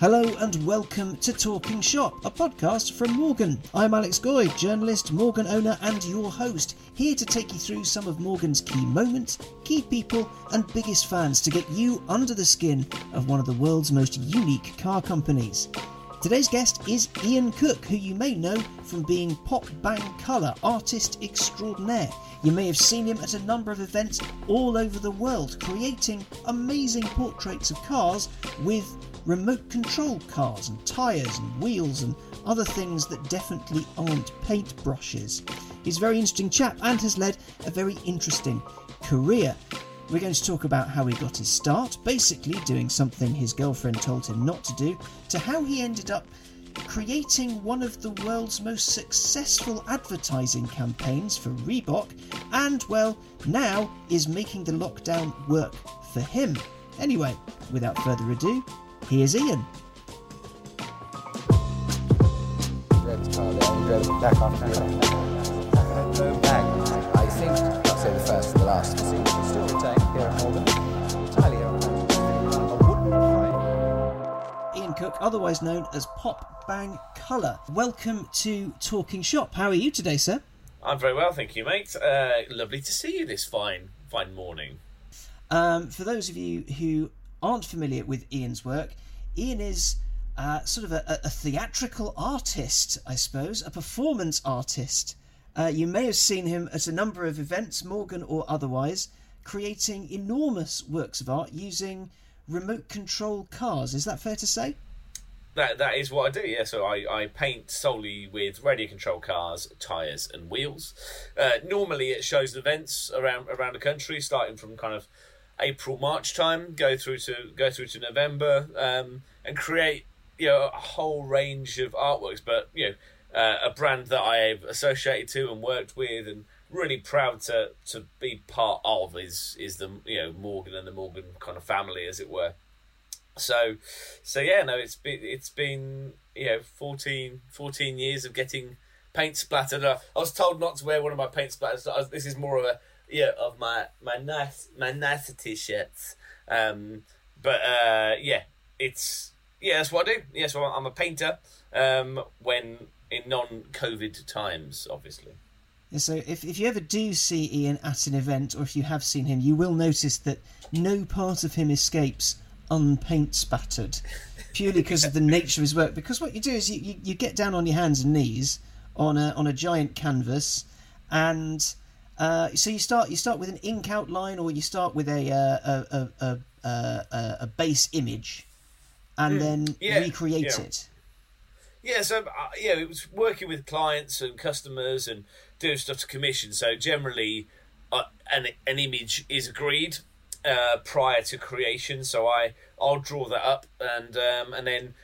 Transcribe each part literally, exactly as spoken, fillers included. Hello and welcome to Talking Shop, a podcast from Morgan. I'm Alex Goy, journalist, Morgan owner and your host, here to take you through some of Morgan's key moments, key people and biggest fans to get you under the skin of one of the world's most unique car companies. Today's guest is Ian Cook, who you may know from being Pop Bang Colour Artist Extraordinaire. You may have seen him at a number of events all over the world, creating amazing portraits of cars with remote control cars and tyres and wheels and other things that definitely aren't paintbrushes. He's a very interesting chap and has led a very interesting career. We're going to talk about how he got his start, basically doing something his girlfriend told him not to do, to how he ended up creating one of the world's most successful advertising campaigns for Reebok, and, well, now is making the lockdown work for him. Anyway, without further ado, here's Ian. I think I'll say the first and the last. Ian Cook, otherwise known as Pop Bang Colour. Welcome to Talking Shop. How are you today, sir? I'm very well, thank you, mate. Uh, lovely to see you this fine, fine morning. Um, for those of you who aren't familiar with Ian's work, Ian is uh, sort of a, a theatrical artist, I suppose, a performance artist. Uh, you may have seen him at a number of events, Morgan or otherwise, creating enormous works of art using remote control cars. Is that fair to say? That That is what I do, yeah. So I, I paint solely with radio control cars, tyres and wheels. Uh, normally it shows and events around around the country, starting from kind of April, March time, go through to go through to November, um, and create, you know, a whole range of artworks. But, you know, Uh, a brand that I've associated to and worked with and really proud to to be part of is is the, you know, Morgan and the Morgan kind of family, as it were. So so yeah, no, it's been it's been you know fourteen, fourteen years of getting paint splattered. I was told not to wear one of my paint splatters. So I was, this is more of a yeah of my my nice my nicety shirts. Um, but uh, yeah, it's yeah that's what I do. Yeah, so I'm a painter. Um, when in non-COVID times, obviously. Yeah, so if, if you ever do see Ian at an event, or if you have seen him, you will notice that no part of him escapes unpaint spattered, purely because of the nature of his work. Because what you do is you, you, you get down on your hands and knees on a on a giant canvas, and uh, so you start you start with an ink outline, or you start with a uh, a, a, a, a a base image, and mm. then yeah. recreate yeah. it. Yeah, so uh, yeah, it was working with clients and customers and doing stuff to commission. So generally, uh, an an image is agreed uh, prior to creation. So I I'll draw that up and um, and then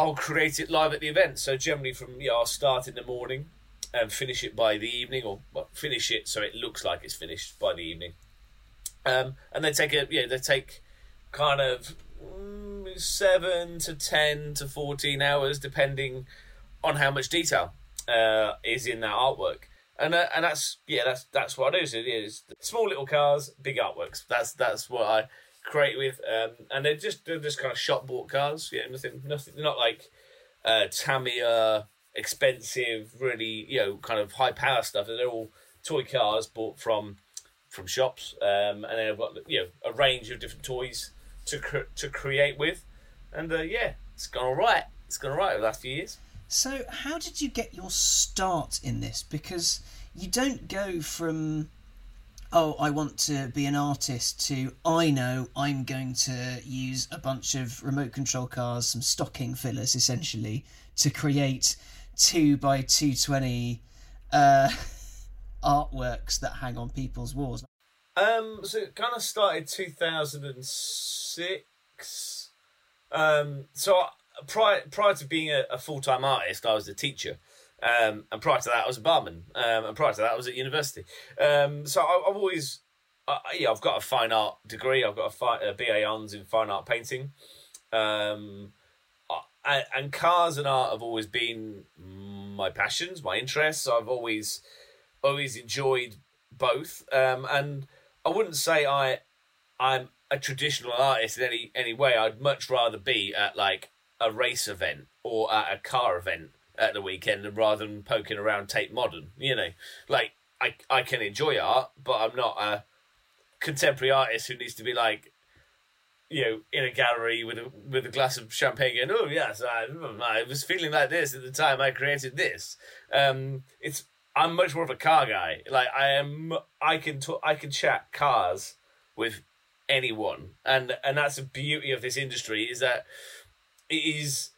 I'll create it live at the event. So generally, from yeah, I'll start in the morning and finish it by the evening, or well, finish it so it looks like it's finished by the evening. Um, and they take a yeah, they take kind of. seven to ten to fourteen hours, depending on how much detail uh, is in that artwork, and uh, and that's yeah, that's that's what I do. So it is small little cars, big artworks. That's that's what I create with, um, and they're just they're just kind of shop bought cars. Yeah, nothing, nothing. They're not like uh, Tamiya, expensive, really, you know, kind of high power stuff. They're all toy cars bought from from shops, um, and then I've got, you know, a range of different toys to cre- to create with, and uh, yeah, it's gone all right. It's gone all right over the last few years. So, how did you get your start in this? Because you don't go from, oh, I want to be an artist, to I know I'm going to use a bunch of remote control cars, some stocking fillers, essentially, to create two by two twenty uh, artworks that hang on people's walls. Um, so it kind of started two thousand six. Um, so I, prior prior to being a, a full-time artist, I was a teacher. Um, and prior to that, I was a barman. Um, and prior to that, I was at university. Um, so I, I've always, I, yeah, I've got a fine art degree. I've got a, fi- a B A Hons in fine art painting. Um, I, and cars and art have always been my passions, my interests. I've always, always enjoyed both. Um, and I wouldn't say I, I'm a traditional artist in any any way. I'd much rather be at like a race event or at a car event at the weekend rather than poking around Tate Modern, you know. Like, I, I can enjoy art, but I'm not a contemporary artist who needs to be, like, you know, in a gallery with a with a glass of champagne going, oh, yes, I, I was feeling like this at the time I created this. Um, it's I'm much more of a car guy. Like, I am, I can talk, I can chat cars with anyone. And and that's the beauty of this industry, is that it is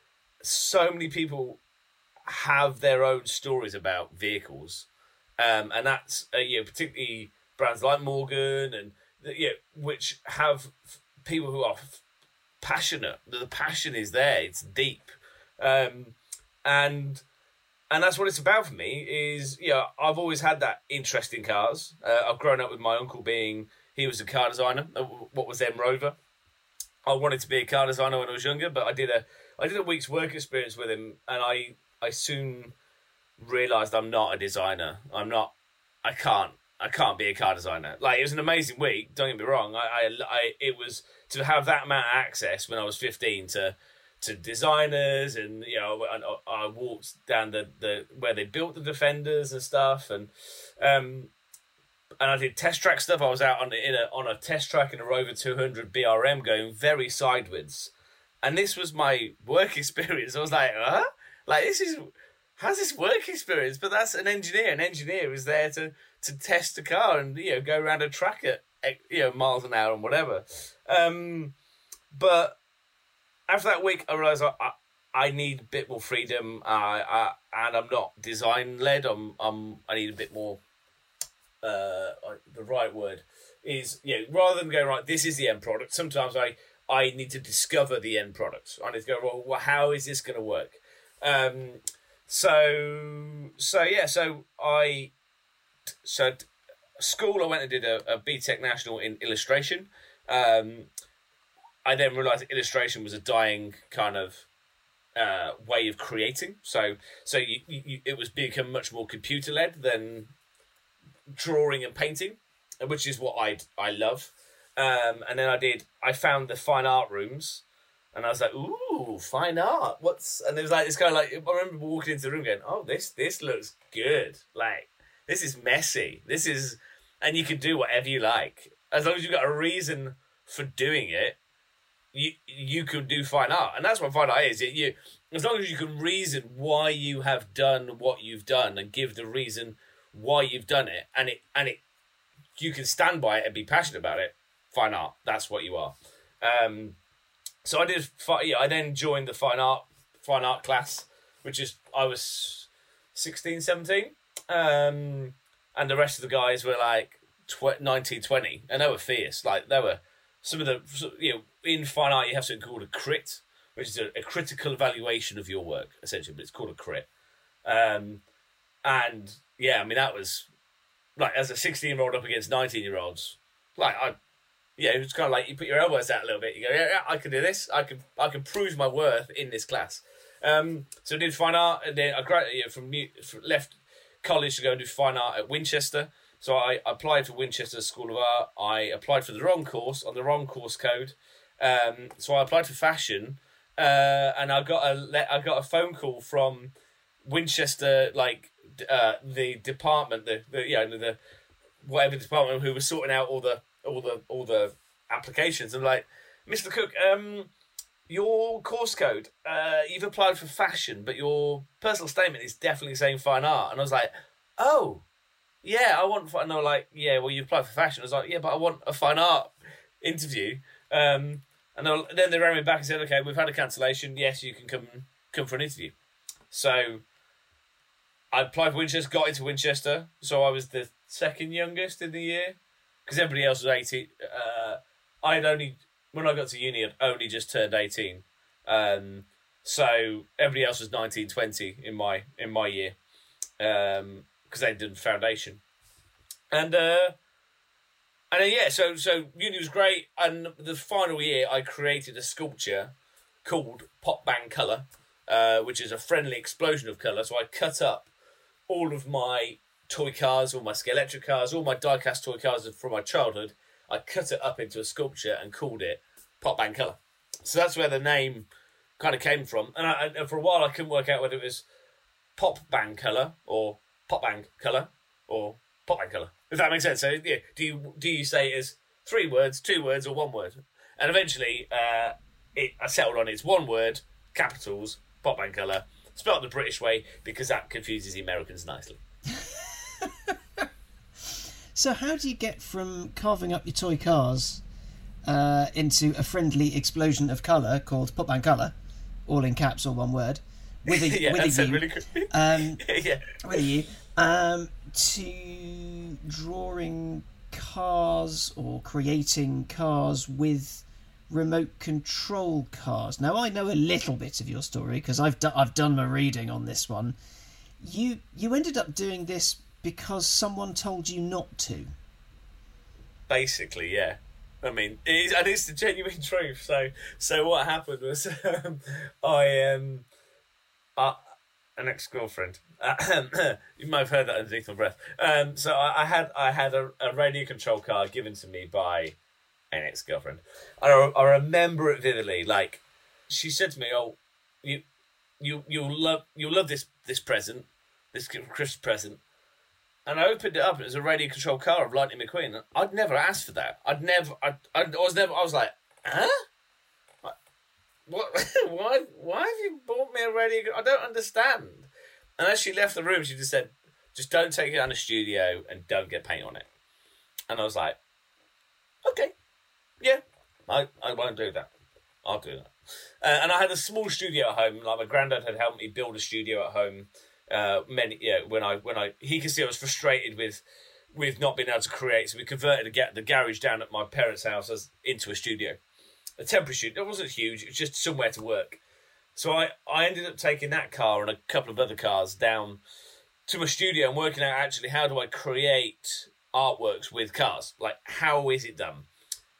so many people have their own stories about vehicles. Um, and that's, uh, you know, particularly brands like Morgan and, you know, which have people who are f- passionate. The passion is there. It's deep. Um, and and that's what it's about for me is, you know, I've always had that interest in cars. Uh, I've grown up with my uncle being, he was a car designer, what was then Rover. I wanted to be a car designer when I was younger, but I did a I did a week's work experience with him, and I, I soon realised I'm not a designer. I'm not, I can't, I can't be a car designer. Like, it was an amazing week, don't get me wrong. I, I, I it was, to have that amount of access when I was fifteen to to designers, and, you know, I, I walked down the, the, where they built the Defenders and stuff, and um, and I did test track stuff. I was out on in a, on a test track in a Rover two hundred B R M going very sideways. And this was my work experience. I was like, huh? Like, this is, how's this work experience? But that's an engineer. An engineer is there to, to test a car and, you know, go around a track at, you know, miles an hour and whatever. Um, but after that week, I realised I, I I need a bit more freedom. I, I and I'm not design led. I'm I'm I need a bit more. Uh, the right word is, you know, rather than going, right, this is the end product. Sometimes I. I need to discover the end product. I need to go, well, how is this going to work? Um, so, so yeah, so I, so school, I went and did a, a B Tech National in illustration. Um, I then realised that illustration was a dying kind of uh, way of creating. So, so you, you, it was become much more computer led than drawing and painting, which is what I I love. Um, and then I did, I found the fine art rooms, and I was like, ooh, fine art. What's, and it was like, it's kind of like, I remember walking into the room going, oh, this, this looks good. Like, this is messy. This is, and you can do whatever you like. As long as you've got a reason for doing it, you, you can do fine art. And that's what fine art is. It, you, as long as you can reason why you have done what you've done and give the reason why you've done it. And it, and it, you can stand by it and be passionate about it. Fine art, that's what you are. Um, so I did. Yeah, I then joined the fine art, fine art class, which is I was sixteen, seventeen, um, and the rest of the guys were like tw- nineteen, twenty, and they were fierce. Like, they were some of the, you know, in fine art you have something called a crit, which is a, a critical evaluation of your work essentially, but it's called a crit. Um, and yeah, I mean, that was like, as a sixteen-year-old up against nineteen-year-olds, like I. Yeah, it's kind of like you put your elbows out a little bit. You go, yeah, yeah, I can do this. I can, I can prove my worth in this class. Um, so I did fine art, and then I graduated, you know, from, New, from left college to go and do fine art at Winchester. So I applied for Winchester School of Art. I applied for the wrong course on the wrong course code. Um, so I applied for fashion, uh, and I got a I got a phone call from Winchester, like uh, the department, the, the you know the whatever department who was sorting out all the. all the all the applications. I'm like, Mister Cook, um your course code, uh you've applied for fashion, but your personal statement is definitely saying fine art. And I was like, oh yeah, I want fine. And they were like, yeah, well, you applied for fashion. I was like, yeah, but I want a fine art interview. Um and then they ran me back and said, okay, we've had a cancellation, yes, you can come come for an interview. So I applied for Winchester, got into Winchester, so I was the second youngest in the year. Because everybody else was eighteen. Uh, I had only, when I got to uni, I'd only just turned eighteen. Um, so everybody else was nineteen, twenty in my in my year, because um, they'd done foundation. And uh, and then, yeah, so so uni was great. And the final year, I created a sculpture called Pop Bang Colour, uh, which is a friendly explosion of colour. So I cut up all of my toy cars, all my Skeletric cars, all my diecast toy cars from my childhood. I cut it up into a sculpture and called it Pop Bang Colour. So that's where the name kind of came from. And, I, and for a while I couldn't work out whether it was Pop Bang Colour or Pop Bang Colour or Pop Bang Colour, if that makes sense. So yeah, do you do you say it's three words, two words, or one word? And eventually uh, it I settled on it's one word, capitals, Pop Bang Colour, spelled the British way, because that confuses the Americans nicely. So how do you get from carving up your toy cars uh, into a friendly explosion of colour called Pop Bang Colour, all in caps or one word, with a, yeah, with a U, really cool. um, yeah. with a U, um, to drawing cars or creating cars with remote control cars? Now, I know a little bit of your story because I've do- I've done my reading on this one. You you ended up doing this because someone told you not to. Basically, yeah. I mean, it is, and it's the genuine truth. So so what happened was um, I um I, an ex-girlfriend. You might have heard that underneath my breath. Um, so I, I had I had a, a radio control car given to me by an ex-girlfriend. I, I remember it vividly. Like, she said to me, "Oh, you, you, you'll love, you'll love this this present, this Christmas present." And I opened it up, and it was a radio control car of Lightning McQueen. I'd never asked for that. I'd never. I, I was never. I was like, huh? What? why? Why have you bought me a radio? I don't understand. And as she left the room, she just said, "Just don't take it down the studio and don't get paint on it." And I was like, okay. Yeah, I, I won't do that. I'll do that. Uh, and I had a small studio at home. Like, my granddad had helped me build a studio at home. Uh, many yeah, when I when I he could see I was frustrated with with not being able to create, so we converted a ga- the garage down at my parents' house as into a studio, a temporary studio. It wasn't huge. It was just somewhere to work. So I, I ended up taking that car and a couple of other cars down to a studio and working out, actually, how do I create artworks with cars? Like, how is it done?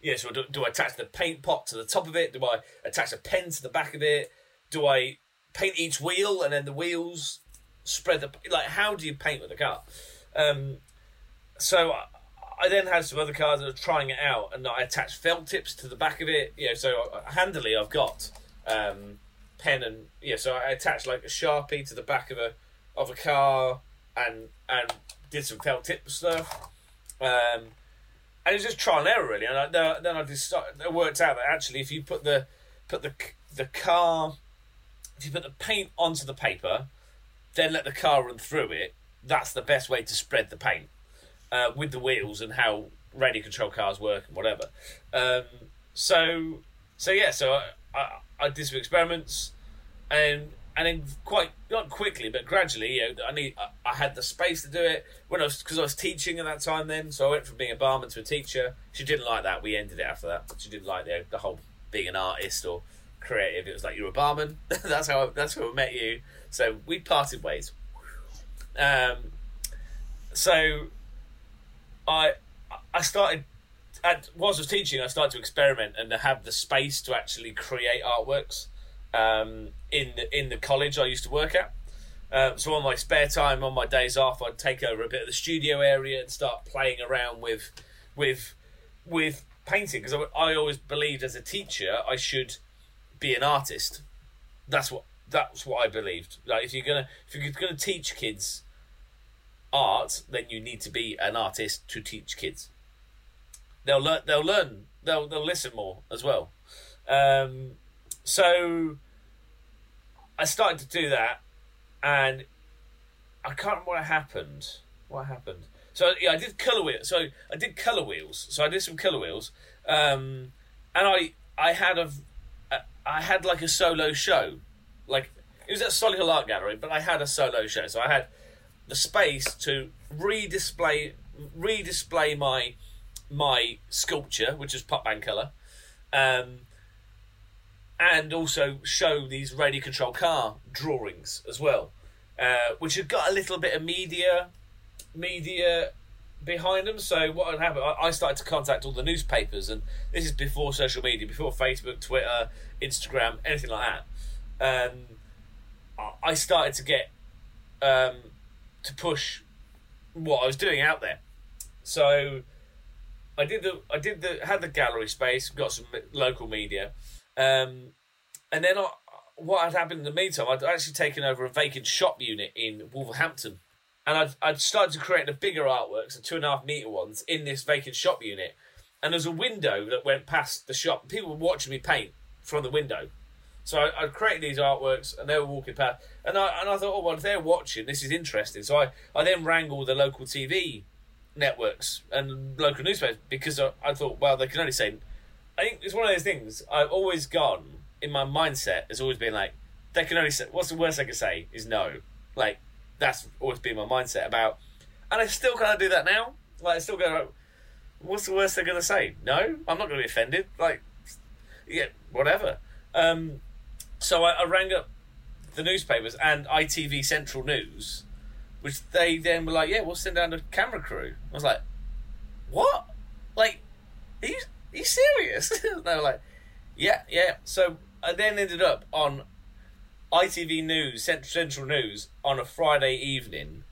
Yeah, so do, do I attach the paint pot to the top of it? Do I attach a pen to the back of it? Do I paint each wheel and then the wheels spread the... Like, how do you paint with a car? Um, so I, I then had some other cars that were trying it out, and I attached felt tips to the back of it. You know, so handily I've got um, pen and... Yeah, so I attached, like, a Sharpie to the back of a of a car and, and did some felt tip stuff. Um... And it was just trial and error, really. And I, then I just started, I worked out that actually, if you put the put the the car, if you put the paint onto the paper, then let the car run through it, that's the best way to spread the paint uh, with the wheels and how radio control cars work and whatever. Um, so so yeah, so I, I, I did some experiments, and and then quite not quickly, but gradually, you know, I need I, I had the space to do it when I was, because I was teaching at that time then. So I went from being a barman to a teacher. She didn't like that. We ended it after that. She didn't like the the whole being an artist or creative. It was like, you're a barman. that's how I, that's how I met you. So we parted ways. Um, so I I started at, whilst I was teaching, I started to experiment and have the space to actually create artworks. Um, in the in the college I used to work at, um, so on my spare time, on my days off, I'd take over a bit of the studio area and start playing around with with with painting, because I, I always believed as a teacher I should be an artist. That's what that's what I believed. Like, if you're gonna if you're gonna teach kids art, then you need to be an artist to teach kids. They'll learn. They'll learn. They'll they'll listen more as well. Um, So I started to do that, and I can't remember what happened. What happened? So yeah, I did colour wheels. So I did colour wheels. So I did some colour wheels, um, and I I had a I had like a solo show, like it was at Solihull Art Gallery, but I had a solo show. So I had the space to redisplay redisplay my my sculpture, which is Pop Bang Colour. Um, And also show these radio control car drawings as well, uh, which had got a little bit of media, media behind them. So what had happened? I started to contact all the newspapers, and this is before social media, before Facebook, Twitter, Instagram, anything like that. Um, I started to get um, to push what I was doing out there. So I did the I did the had the gallery space, got some local media. Um, and then I, what had happened in the meantime, I'd actually taken over a vacant shop unit in Wolverhampton, and I'd, I'd started to create the bigger artworks, the two and a half metre ones, in this vacant shop unit. And there's a window that went past the shop. People were watching me paint from the window. So I, I created these artworks, and they were walking past. And I, and I thought, oh, well, if they're watching, this is interesting. So I, I then rang all the local T V networks and local newspapers, because I, I thought, well, they can only say... I think it's one of those things I've always gone... in my mindset has always been like, they can only say, what's the worst they can say is no. Like, that's always been my mindset about, and I still kind of do that now. Like, I still go, what's the worst they're going to say? No, I'm not going to be offended. Like, yeah, whatever. Um, so I, I rang up the newspapers and I T V Central News, which they then were like, yeah, we'll send down a camera crew. I was like, what? Like, are you, are you serious? And they were like, yeah, yeah. So I then ended up on I T V News, Central News, on a Friday evening,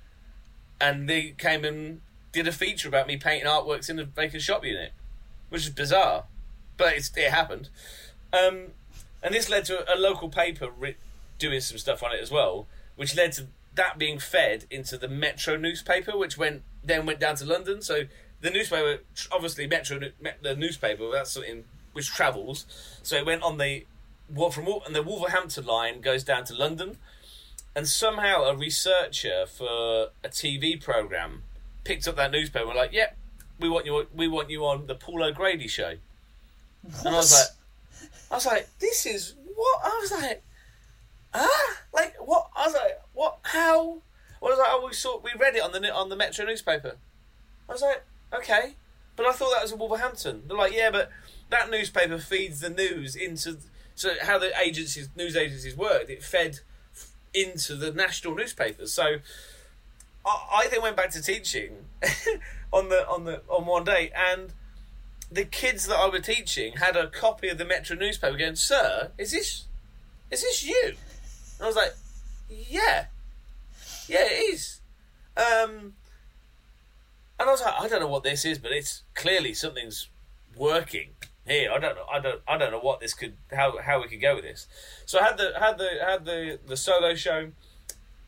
and they came and did a feature about me painting artworks in the vacant shop unit, which is bizarre, but it's, it happened. Um, and this led to a local paper re- doing some stuff on it as well, which led to that being fed into the Metro newspaper, which went then went down to London. So the newspaper, obviously Metro, the newspaper, that's something which travels, so it went on the well, from and the Wolverhampton line goes down to London, and somehow a researcher for a T V program picked up that newspaper. We're like, "Yep, yeah, we want you. We want you on the Paul O'Grady show." What? And I was like, "I was like, this is what?" I was like, "Huh? Like what?" I was like, "What? How?" I was like, "Oh, we saw. We read it on the on the Metro newspaper." I was like, "Okay," but I thought that was in Wolverhampton. They're like, "Yeah, but." That newspaper feeds the news into... So how the agencies, news agencies worked, it fed f- into the national newspapers. So I, I then went back to teaching on the on the on one day, and the kids that I was teaching had a copy of the Metro newspaper going, "Sir, is this is this you?" And I was like, yeah. Yeah, it is. Um, and I was like, I don't know what this is, but it's clearly something's working. Here, I don't know. I don't. I don't know what this could. How how we could go with this. So I had the had the had the, the solo show,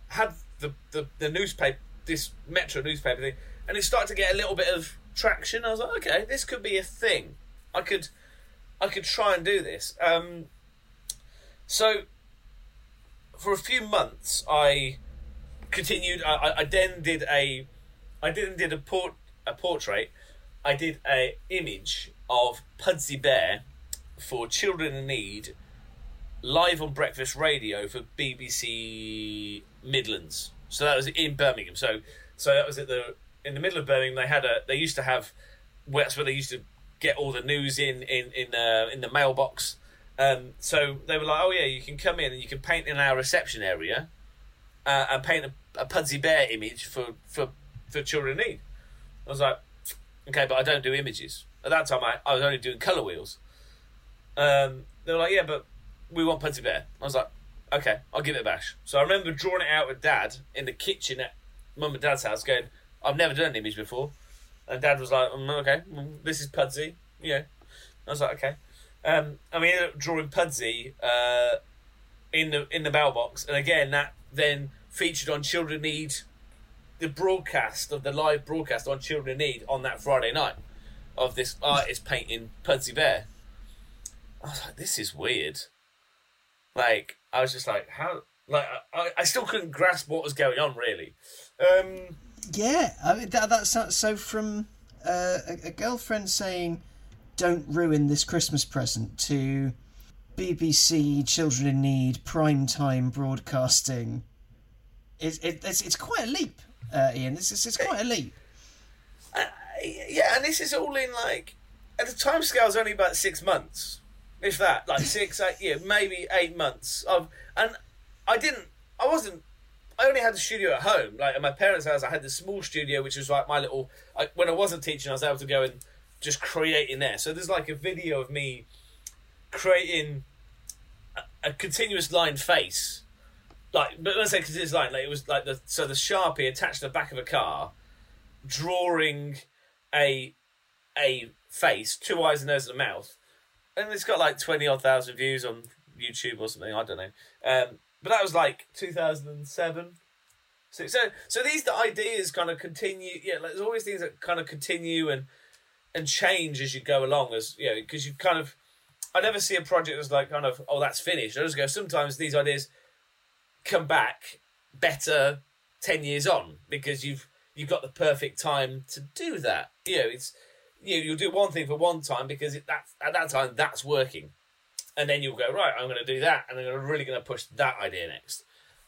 had the, the the newspaper, this Metro newspaper thing, and it started to get a little bit of traction. I was like, okay, this could be a thing. I could, I could try and do this. Um, so for a few months, I continued. I, I then did a, I didn't did a port a portrait. I did a image of Pudsey Bear for Children in Need, live on breakfast radio for B B C Midlands. So that was in Birmingham. So, so that was at the in the middle of Birmingham. They had a they used to have well, that's where they used to get all the news in in in uh, in the Mailbox. Um, so they were like, oh yeah, you can come in and you can paint in our reception area, uh, and paint a, a Pudsey Bear image for for for Children in Need. I was like, okay, but I don't do images. At that time, I, I was only doing colour wheels. Um, they were like, yeah, but we want Pudsey Bear. I was like, okay, I'll give it a bash. So I remember drawing it out with Dad in the kitchen at Mum and Dad's house, going, I've never done an image before. And Dad was like, mm, okay, well, this is Pudsey. Yeah. I was like, okay. Um, and we ended up drawing Pudsey uh, in the in the mailbox. And again, that then featured on Children Need, the broadcast of the live broadcast on Children Need on that Friday night of this artist painting Pudsey Bear. I was like, this is weird. Like, I was just like, how, like, I, I still couldn't grasp what was going on really. Um, yeah. I mean, that, that's so from uh, a, a girlfriend saying, don't ruin this Christmas present, to B B C Children in Need primetime broadcasting. It, it, it's, it's quite a leap. Uh, Ian, it's, it's, it's quite a leap. Uh, yeah, and this is all in, like, at the time scale is only about six months, if that, like six, eight, yeah, maybe eight months. Of, and I didn't, I wasn't, I only had the studio at home, like at my parents' house. I had the small studio, which was like my little, I, when I wasn't teaching, I was able to go and just create in there. So there's like a video of me creating a, a continuous line face. Like, but let's say because it's like, like it was like the so the Sharpie attached to the back of a car, drawing a a face, two eyes, a nose, and a mouth, and it's got like twenty odd thousand views on YouTube or something, I don't know. Um, but that was like two thousand seven. So, so, so these the ideas kind of continue. Yeah, like there's always things that kind of continue and and change as you go along, as you know, because you kind of, I never see a project that's like kind of, oh, that's finished. I just go, sometimes these ideas come back better ten years on because you've you've got the perfect time to do that. You know, it's you know, you'll do one thing for one time because it, that's, at that time that's working, and then you'll go, right, I'm going to do that, and I'm really going to push that idea next.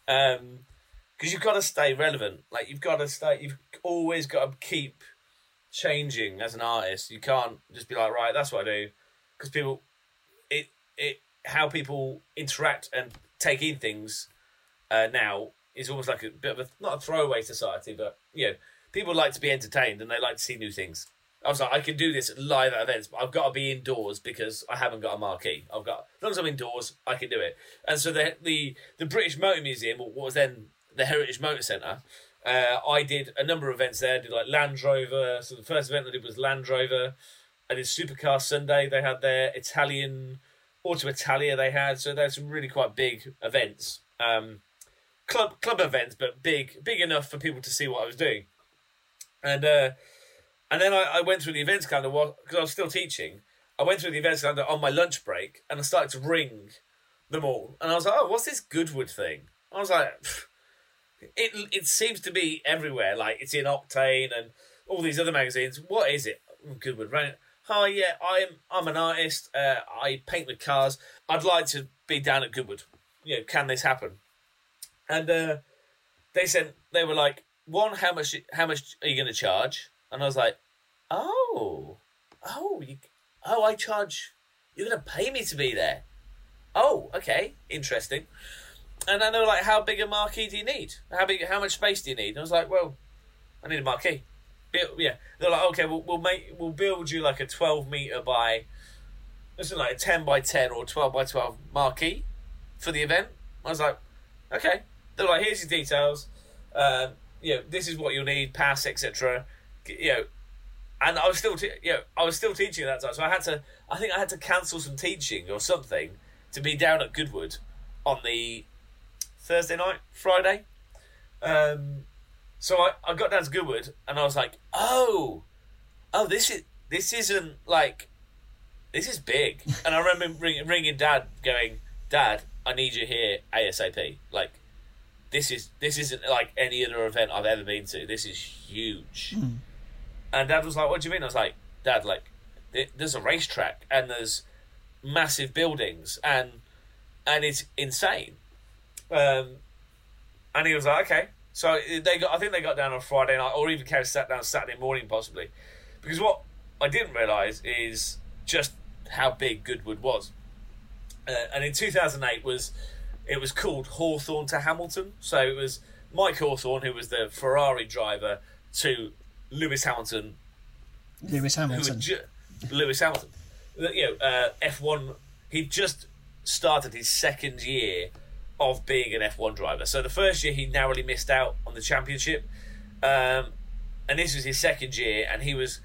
Um, because you've got to stay relevant. Like you've got to stay. You've always got to keep changing as an artist. You can't just be like, right, that's what I do. Because people, it it how people interact and take in things uh, now is almost like a bit of a not a throwaway society, but you know, people like to be entertained and they like to see new things. I was like, I can do this live at events, but I've got to be indoors because I haven't got a marquee. I've got as long as I'm indoors, I can do it. And so the the the British Motor Museum, what was then the Heritage Motor Centre, uh, I did a number of events there. I did like Land Rover. So the first event I did was Land Rover. I did Supercar Sunday. They had their Italian, Auto Italia they had. So there's some really quite big events. Um, club club events, but big big enough for people to see what I was doing. And uh, and then I, I went through the events calendar, because I was still teaching. I went through the events calendar on my lunch break and I started to ring them all. And I was like, oh, what's this Goodwood thing? I was like... Pfft. It it seems to be everywhere. Like it's in Octane and all these other magazines. What is it? Goodwood ran it. Hi, yeah, I'm I'm an artist. Uh, I paint with cars. I'd like to be down at Goodwood. You know, can this happen? And uh, they said they were like, one, how much how much are you going to charge? And I was like, oh, oh, you, oh, I charge. You're going to pay me to be there. Oh, okay, interesting. And then they were like, how big a marquee do you need? How big? How much space do you need? And I was like, well, I need a marquee. Build, yeah. They're like, okay, we'll we'll make we'll build you like a twelve meter by, listen, like a ten by ten or twelve by twelve marquee for the event. I was like, okay. They're like, here's your details. Uh, you know, this is what you'll need, pass, et cetera. You know, and I was still, te- you know, I was still teaching at that time, so I had to. I think I had to cancel some teaching or something to be down at Goodwood on the Thursday night, Friday. Um, so I, I got down to Goodwood and I was like, oh, oh, this is, this isn't like, this is big. And I remember ring, ringing dad going, Dad, I need you here ASAP. Like, this is, this isn't like any other event I've ever been to. This is huge. Mm. And Dad was like, what do you mean? I was like, Dad, like there's a racetrack and there's massive buildings and, and it's insane. Um, and he was like, okay. So they got, I think they got down on Friday night, or even came sat down Saturday morning, possibly, because what I didn't realise is just how big Goodwood was. Uh, and in two thousand eight, was it was called Hawthorn to Hamilton. So it was Mike Hawthorn, who was the Ferrari driver, to Lewis Hamilton. Lewis Hamilton. Ju- Lewis Hamilton. You know, uh, F one. He just started his second year of being an F one driver. So the first year he narrowly missed out on the championship, um, and this was his second year, and he was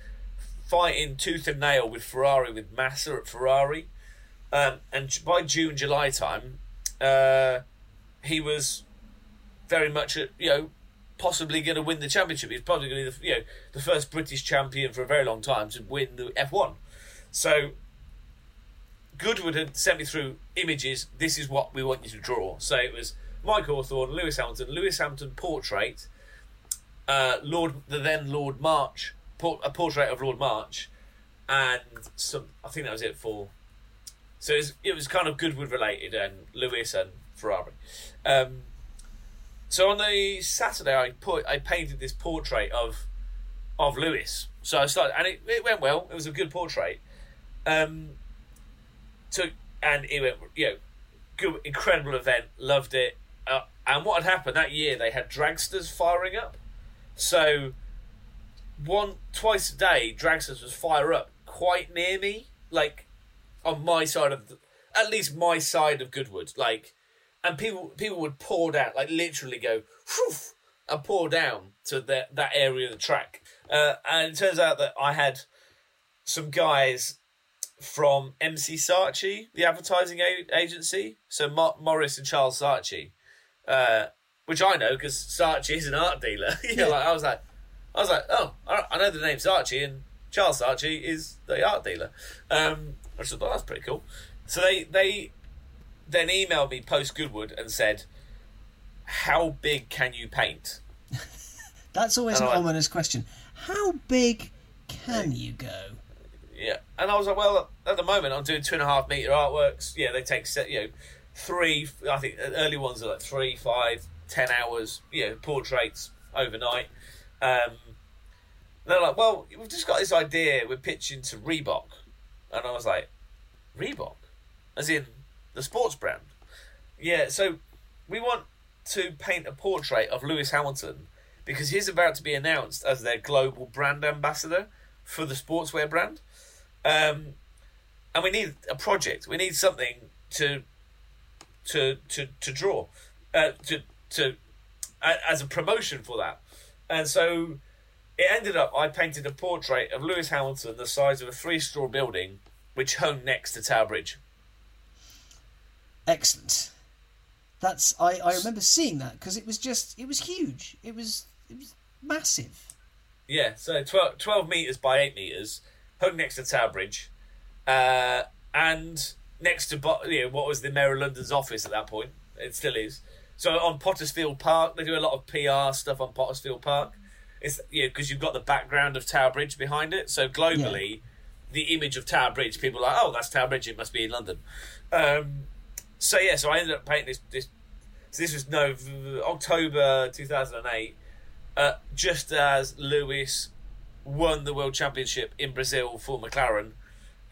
fighting tooth and nail with Ferrari, with Massa at Ferrari, um, and by June, July time, uh, he was very much, you know, possibly going to win the championship. He's probably going to be the, you know, the first British champion for a very long time to win the F one. So Goodwood had sent me through images. This is what we want you to draw. So it was Mike Hawthorn, Lewis Hamilton, Lewis Hamilton portrait, uh, Lord the then Lord March, por- a portrait of Lord March, and some. I think that was it for. So it was, it was kind of Goodwood related, and Lewis and Ferrari. Um, so on the Saturday, I put I painted this portrait of of Lewis. So I started, and it, it went well. It was a good portrait. Um, Took and it went, you know, good, incredible event, loved it. Uh, and what had happened that year, they had dragsters firing up. So, one twice a day, dragsters would fire up quite near me, like on my side of, the, at least my side of Goodwood. Like, and people people would pour down, like literally go, whew, and pour down to the, that area of the track. Uh, and it turns out that I had some guys from M C Saatchi, the advertising a- agency. So Mark Morris and Charles Saatchi, uh, which I know because Saatchi is an art dealer. you know, yeah. like I was like, I was like, oh, I know the name Saatchi, and Charles Saatchi is the art dealer. Um, I just thought that's pretty cool. So they they then emailed me post Goodwood and said, "How big can you paint?" That's always and an I'm ominous like, question. How big can you go? Yeah, and I was like, well, at the moment I'm doing two and a half metre artworks. Yeah, they take, you know, three, I think early ones are like three, five, ten hours, you know, portraits overnight. Um, they're like, well, we've just got this idea, we're pitching to Reebok. And I was like, Reebok? As in the sports brand? Yeah, so we want to paint a portrait of Lewis Hamilton because he's about to be announced as their global brand ambassador for the sportswear brand. Um, and we need a project. We need something to to to to draw uh, to to uh, as a promotion for that. And so it ended up I painted a portrait of Lewis Hamilton the size of a three-story building, which hung next to Tower Bridge. Excellent. That's I, I remember seeing that because it was just it was huge. It was it was massive. Yeah, so twelve, twelve metres by eight metres. Hung next to Tower Bridge, uh, and next to you know, what was the Mayor of London's office at that point. It still is. So on Pottersfield Park, they do a lot of P R stuff on Pottersfield Park. It's you know, because you've got the background of Tower Bridge behind it. So globally, yeah. the image of Tower Bridge, people are like, oh, that's Tower Bridge. It must be in London. Um, so yeah, so I ended up painting this. this so this was no October two thousand and eight, uh, just as Lewis won the World Championship in Brazil for McLaren.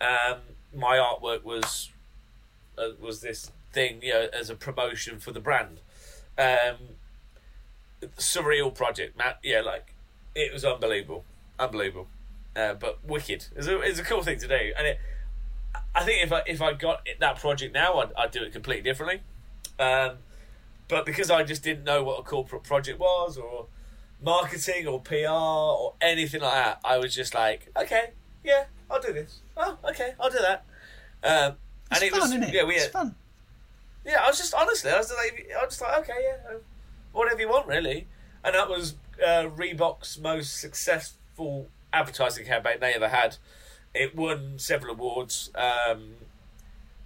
Um, my artwork was uh, was this thing, you know, as a promotion for the brand. Um, surreal project, Matt. Yeah, like it was unbelievable, unbelievable, uh, but wicked. It's a it's a cool thing to do, and it. I think if I if I got that project now, I'd I'd do it completely differently. Um, but because I just didn't know what a corporate project was, or marketing or P R or anything like that, I was just like, okay, yeah, I'll do this. Oh, okay, I'll do that. Um, it's and it fun, was, isn't it? Yeah, we it's had, fun. Yeah, I was just honestly, I was just like, I was just like, okay, yeah, whatever you want, really. And that was uh, Reebok's most successful advertising campaign they ever had. It won several awards, um,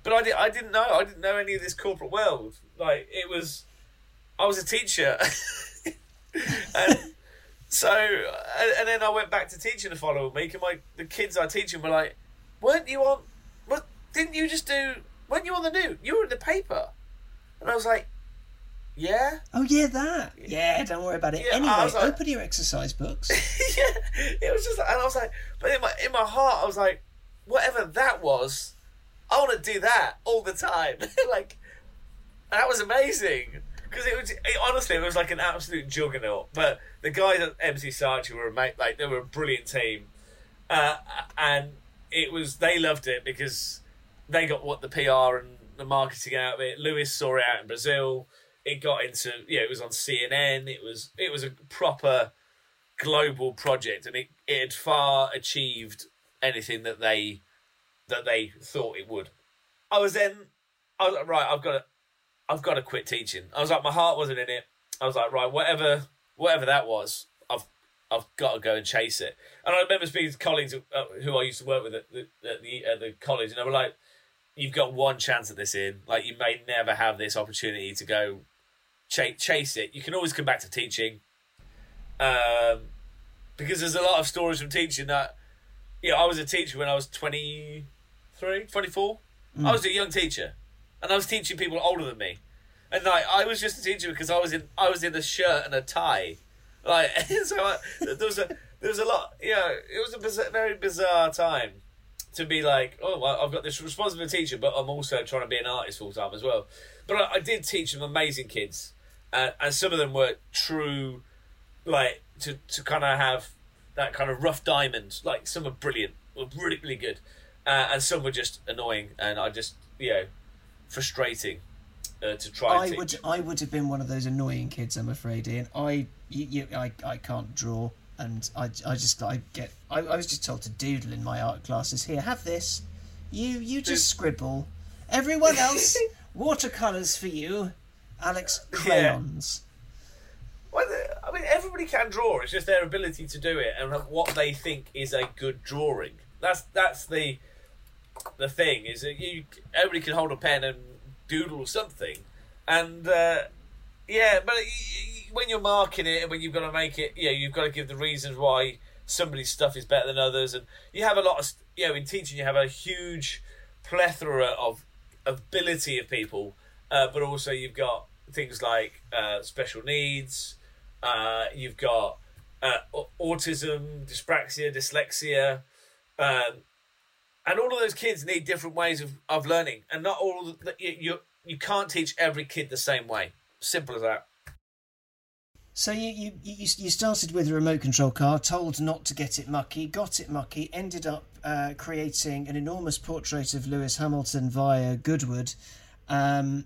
but I did, I didn't know, I didn't know any of this corporate world. Like it was, I was a teacher. and so and then I went back to teaching the following week, and my the kids I teaching were like, weren't you on what didn't you just do weren't you on the news? You were in the paper. And I was like, yeah oh yeah that yeah don't worry about it yeah, anyway like, open your exercise books. Yeah, it was just like, and I was like, but in my in my heart I was like, whatever that was, I want to do that all the time. Like that was amazing. Because it was, it, honestly, it was like an absolute juggernaut. But the guys at M C Saatchi were a mate, like they were a brilliant team, uh, and it was they loved it because they got what the P R and the marketing out of it. Lewis saw it out in Brazil. It got into you know, it was on C N N. It was it was a proper global project, and it, it had far achieved anything that they that they thought it would. I was then I was like, right, I've got to. I've got to quit teaching. I was like, my heart wasn't in it. I was like, right, whatever, whatever that was, I've, I've got to go and chase it. And I remember speaking to colleagues who I used to work with at the, at the, at the college, and they were like, "You've got one chance at this, in like you may never have this opportunity to go chase chase it. You can always come back to teaching, um, because there's a lot of stories from teaching that, you know, I was a teacher when I was twenty-three, twenty-four Mm. I was a young teacher." And I was teaching people older than me, and like I was just a teacher because I was in I was in a shirt and a tie, like so. I, there was a there was a lot, you know. It was a bizarre, very bizarre time to be like, oh, well, I've got this responsibility teacher, but I'm also trying to be an artist full time as well. But I, I did teach some amazing kids, uh, and some of them were true, like to to kind of have that kind of rough diamond. Like some were brilliant, were really really good, uh, and some were just annoying, and I just you know. frustrating uh, to try I to would I would have been one of those annoying kids, I'm afraid, Ian. I you, you, I, I can't draw, and I, I just I get I, I was just told to doodle in my art classes. Here, have this, You you just scribble. Everyone else, watercolours for you. Alex, crayons. Yeah. Well, I mean, everybody can draw. It's just their ability to do it and what they think is a good drawing. That's that's the the thing. Is that you everybody can hold a pen and doodle something, and uh, yeah, but when you're marking it and when you've got to make it, yeah, you've got to give the reasons why somebody's stuff is better than others, and you have a lot of, you know, in teaching you have a huge plethora of ability of people, uh, but also you've got things like uh, special needs, uh, you've got uh, autism, dyspraxia, dyslexia, um, and all of those kids need different ways of, of learning, and not all the, you, you you can't teach every kid the same way. Simple as that. So you, you, you, you started with a remote control car, told not to get it mucky, got it mucky, ended up uh, creating an enormous portrait of Lewis Hamilton via Goodwood, um,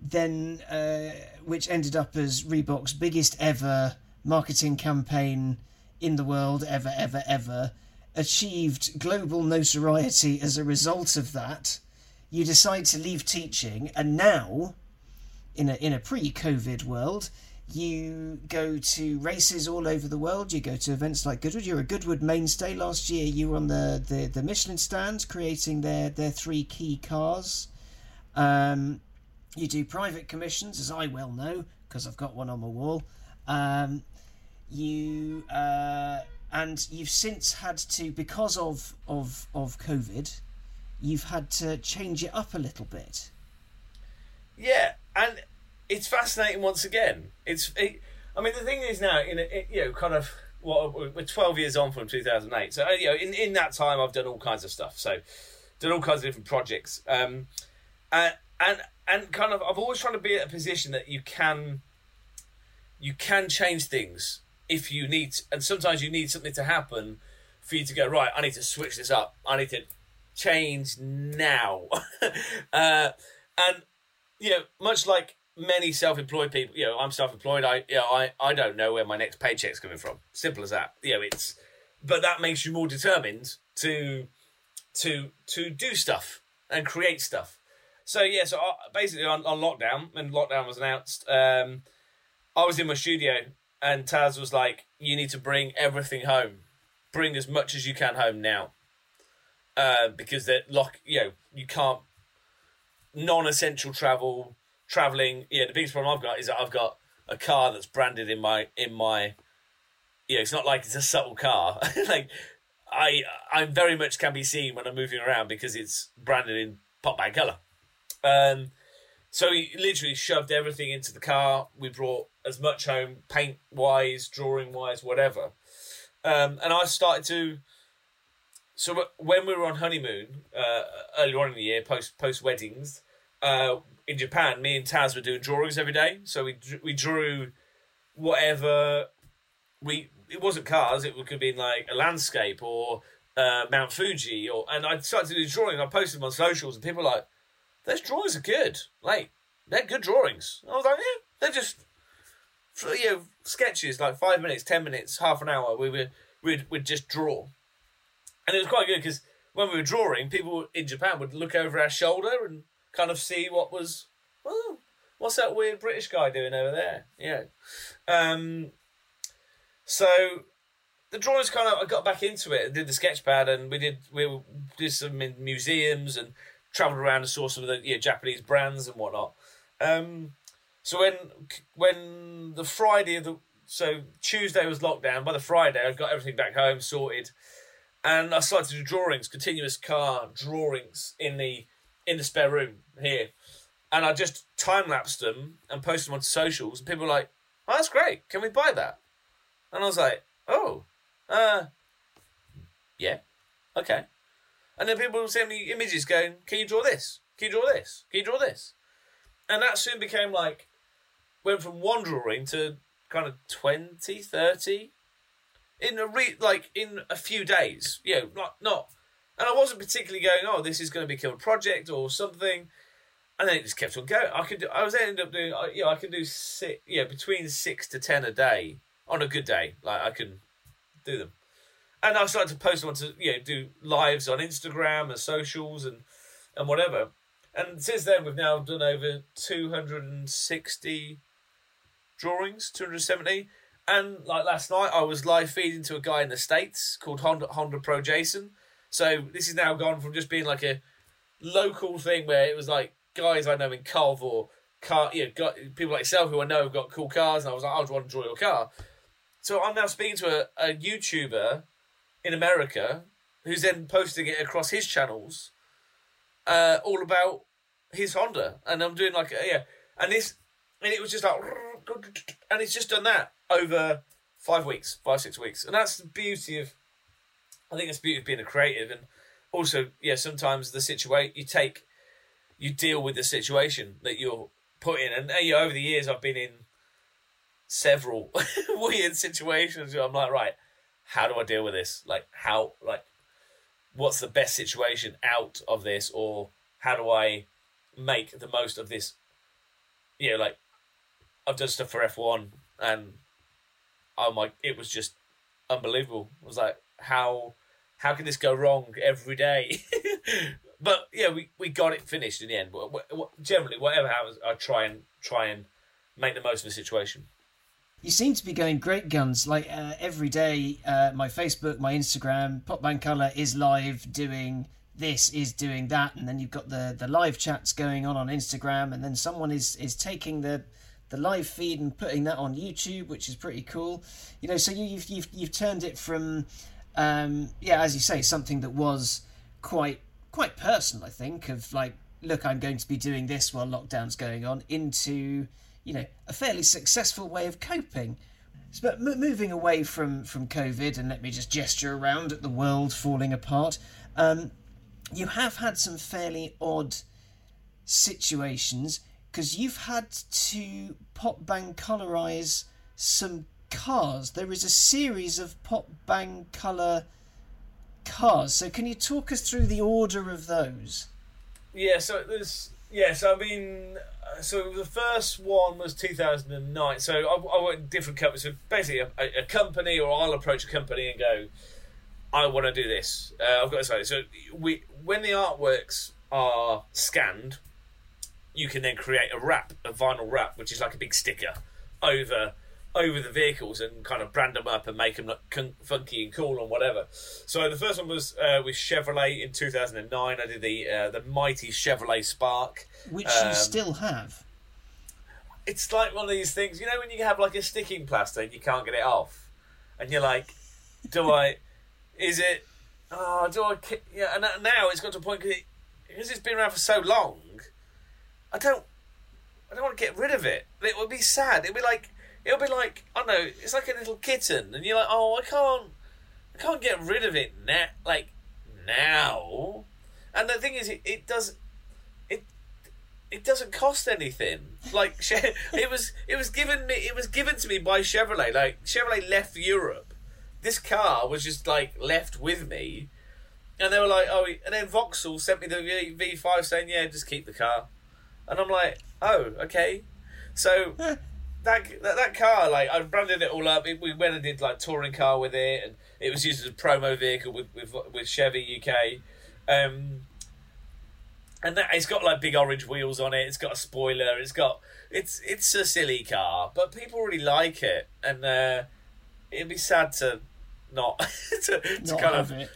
then uh, which ended up as Reebok's biggest ever marketing campaign in the world, ever, ever, ever, achieved global notoriety as a result of that. You decide to leave teaching, and now, in a in a pre-COVID world, you go to races all over the world. You go to events like Goodwood. You're a Goodwood mainstay. Last year you were on the, the, the Michelin stand creating their, their three key cars. Um, you do private commissions, as I well know, because I've got one on my wall. Um, you uh, and you've since had to, because of, of of COVID, you've had to change it up a little bit. Yeah, and it's fascinating once again. It's, it, I mean, the thing is now, in it, you know, kind of, what well, we're twelve years on from two thousand eight. So, you know, in, in that time, I've done all kinds of stuff. So, done all kinds of different projects. Um, and and and kind of, I've always tried to be at a position that you can, you can change things if you need to, and sometimes you need something to happen for you to go, right, I need to switch this up. I need to change now. uh, and you know, much like many self-employed people, you know, I'm self-employed. I, you know, I, I don't know where my next paycheck's coming from. Simple as that. You know, it's, but that makes you more determined to, to, to do stuff and create stuff. So yeah, so I, basically on, on lockdown, when lockdown was announced, um, I was in my studio and Taz was like, "You need to bring everything home. Bring as much as you can home now, uh, because that lock, you know, you can't non-essential travel." Traveling, yeah. The biggest problem I've got is that I've got a car that's branded in my in my. Yeah, it's not like it's a subtle car. Like, I I very much can be seen when I'm moving around because it's branded in Pop Bang Colour. Um, so we literally shoved everything into the car. We brought as much home, paint wise, drawing wise, whatever. Um, and I started to. So when we were on honeymoon uh, earlier on in the year, post post weddings. Uh, in Japan, me and Taz were doing drawings every day. So we we drew whatever we. It wasn't cars. It could have been like a landscape or uh, Mount Fuji, or and I started to do drawings. I posted them on socials, and people were like, "Those drawings are good. Like, they're good drawings." And I was like, "Yeah, they're just, you know, sketches. Like five minutes, ten minutes, half an hour. We were we'd we'd just draw, and it was quite good because when we were drawing, people in Japan would look over our shoulder and." Kind of see what was, oh, what's that weird British guy doing over there? Yeah. Um, so the drawings kind of, I got back into it and did the sketch pad and we did we did some in museums and travelled around and saw some of the yeah, Japanese brands and whatnot. Um, so when when the Friday of the, so Tuesday was lockdown, by the Friday I got everything back home sorted and I started to do drawings, continuous car drawings in the, in the spare room here. And I just time-lapsed them and posted them on socials. And people were like, oh, that's great. Can we buy that? And I was like, oh, uh, yeah, okay. And then people were sending me images going, can you draw this? Can you draw this? Can you draw this? And that soon became like, went from one drawing to kind of twenty, thirty in a re- like in a few days. You know, not, not, and I wasn't particularly going, oh, this is going to become a project or something, and then it just kept on going. I could, do, I was ended up doing, yeah, you know, I can do six, yeah, you know, between six to ten a day on a good day. Like I can do them, and I started to post on to, you know, do lives on Instagram and socials and and whatever. And since then, we've now done over two hundred sixty drawings, two hundred seventy. And like last night, I was live feeding to a guy in the States called Honda, Honda Pro Jason. So this is now gone from just being like a local thing where it was like guys I know in Cov or car, you know, got, people like yourself who I know have got cool cars. And I was like, I just want to draw your car. So I'm now speaking to a, a YouTuber in America who's then posting it across his channels. Uh, all about his Honda, and I'm doing like yeah, and this, and it was just like, and it's just done that over five weeks, five six weeks, and that's the beauty of, I think that's the beauty of being a creative, and also yeah, sometimes the situation you take, you deal with the situation that you're put in, and you know, over the years I've been in several weird situations where I'm like, right, how do I deal with this? Like how like. What's the best situation out of this, or how do I make the most of this? You know, like I've done stuff for F one and I'm like, it was just unbelievable. I was like, how, how can this go wrong every day? But yeah, we, we got it finished in the end. But generally, whatever happens, I try and try and make the most of the situation. You seem to be going great guns. Like uh, every day, uh, my Facebook, my Instagram, Pop Bang Colour is live doing this, is doing that, and then you've got the, the live chats going on on Instagram, and then someone is, is taking the the live feed and putting that on YouTube, which is pretty cool. You know, so you, you've you've you've turned it from, um, yeah, as you say, something that was quite quite personal, I think, of like, look, I'm going to be doing this while lockdown's going on, into, you know, a fairly successful way of coping. But moving away from, from COVID, and let me just gesture around at the world falling apart, um, you have had some fairly odd situations, because you've had to Pop Bang Colourize some cars. There is a series of Pop Bang Colour cars. So can you talk us through the order of those? Yeah, so there's... Yes, I mean, so the first one was two thousand nine. So I, I worked in different companies. So basically, a, a company, or I'll approach a company and go, I want to do this. Uh, I've got to say, so we, when the artworks are scanned, you can then create a wrap, a vinyl wrap, which is like a big sticker over over the vehicles and kind of brand them up and make them look funky and cool and whatever. So the first one was uh, with Chevrolet in two thousand nine. I did the uh, the mighty Chevrolet Spark, which um, you still have. It's like one of these things, you know, when you have like a sticking plaster and you can't get it off, and you're like, do I? Is it? Oh, do I? Yeah, and now it's got to a point because it, it's been around for so long. I don't, I don't want to get rid of it. It would be sad. It'd be like. It'll be like, I don't know, it's like a little kitten, and you're like, oh, I can't, I can't get rid of it now, like, now. And the thing is, it, it does, it, it doesn't cost anything. Like, it was, it was given me, it was given to me by Chevrolet. Like, Chevrolet left Europe. This car was just like left with me, and they were like, oh, and then Vauxhall sent me the V five saying, yeah, just keep the car, and I'm like, oh, okay, so. That, that that car, like, I branded it all up. It, we went and did like touring car with it, and it was used as a promo vehicle with with, with Chevy U K, um, and that it's got like big orange wheels on it. It's got a spoiler. It's got it's it's a silly car, but people really like it, and uh, it'd be sad to not to, to not kind have of it.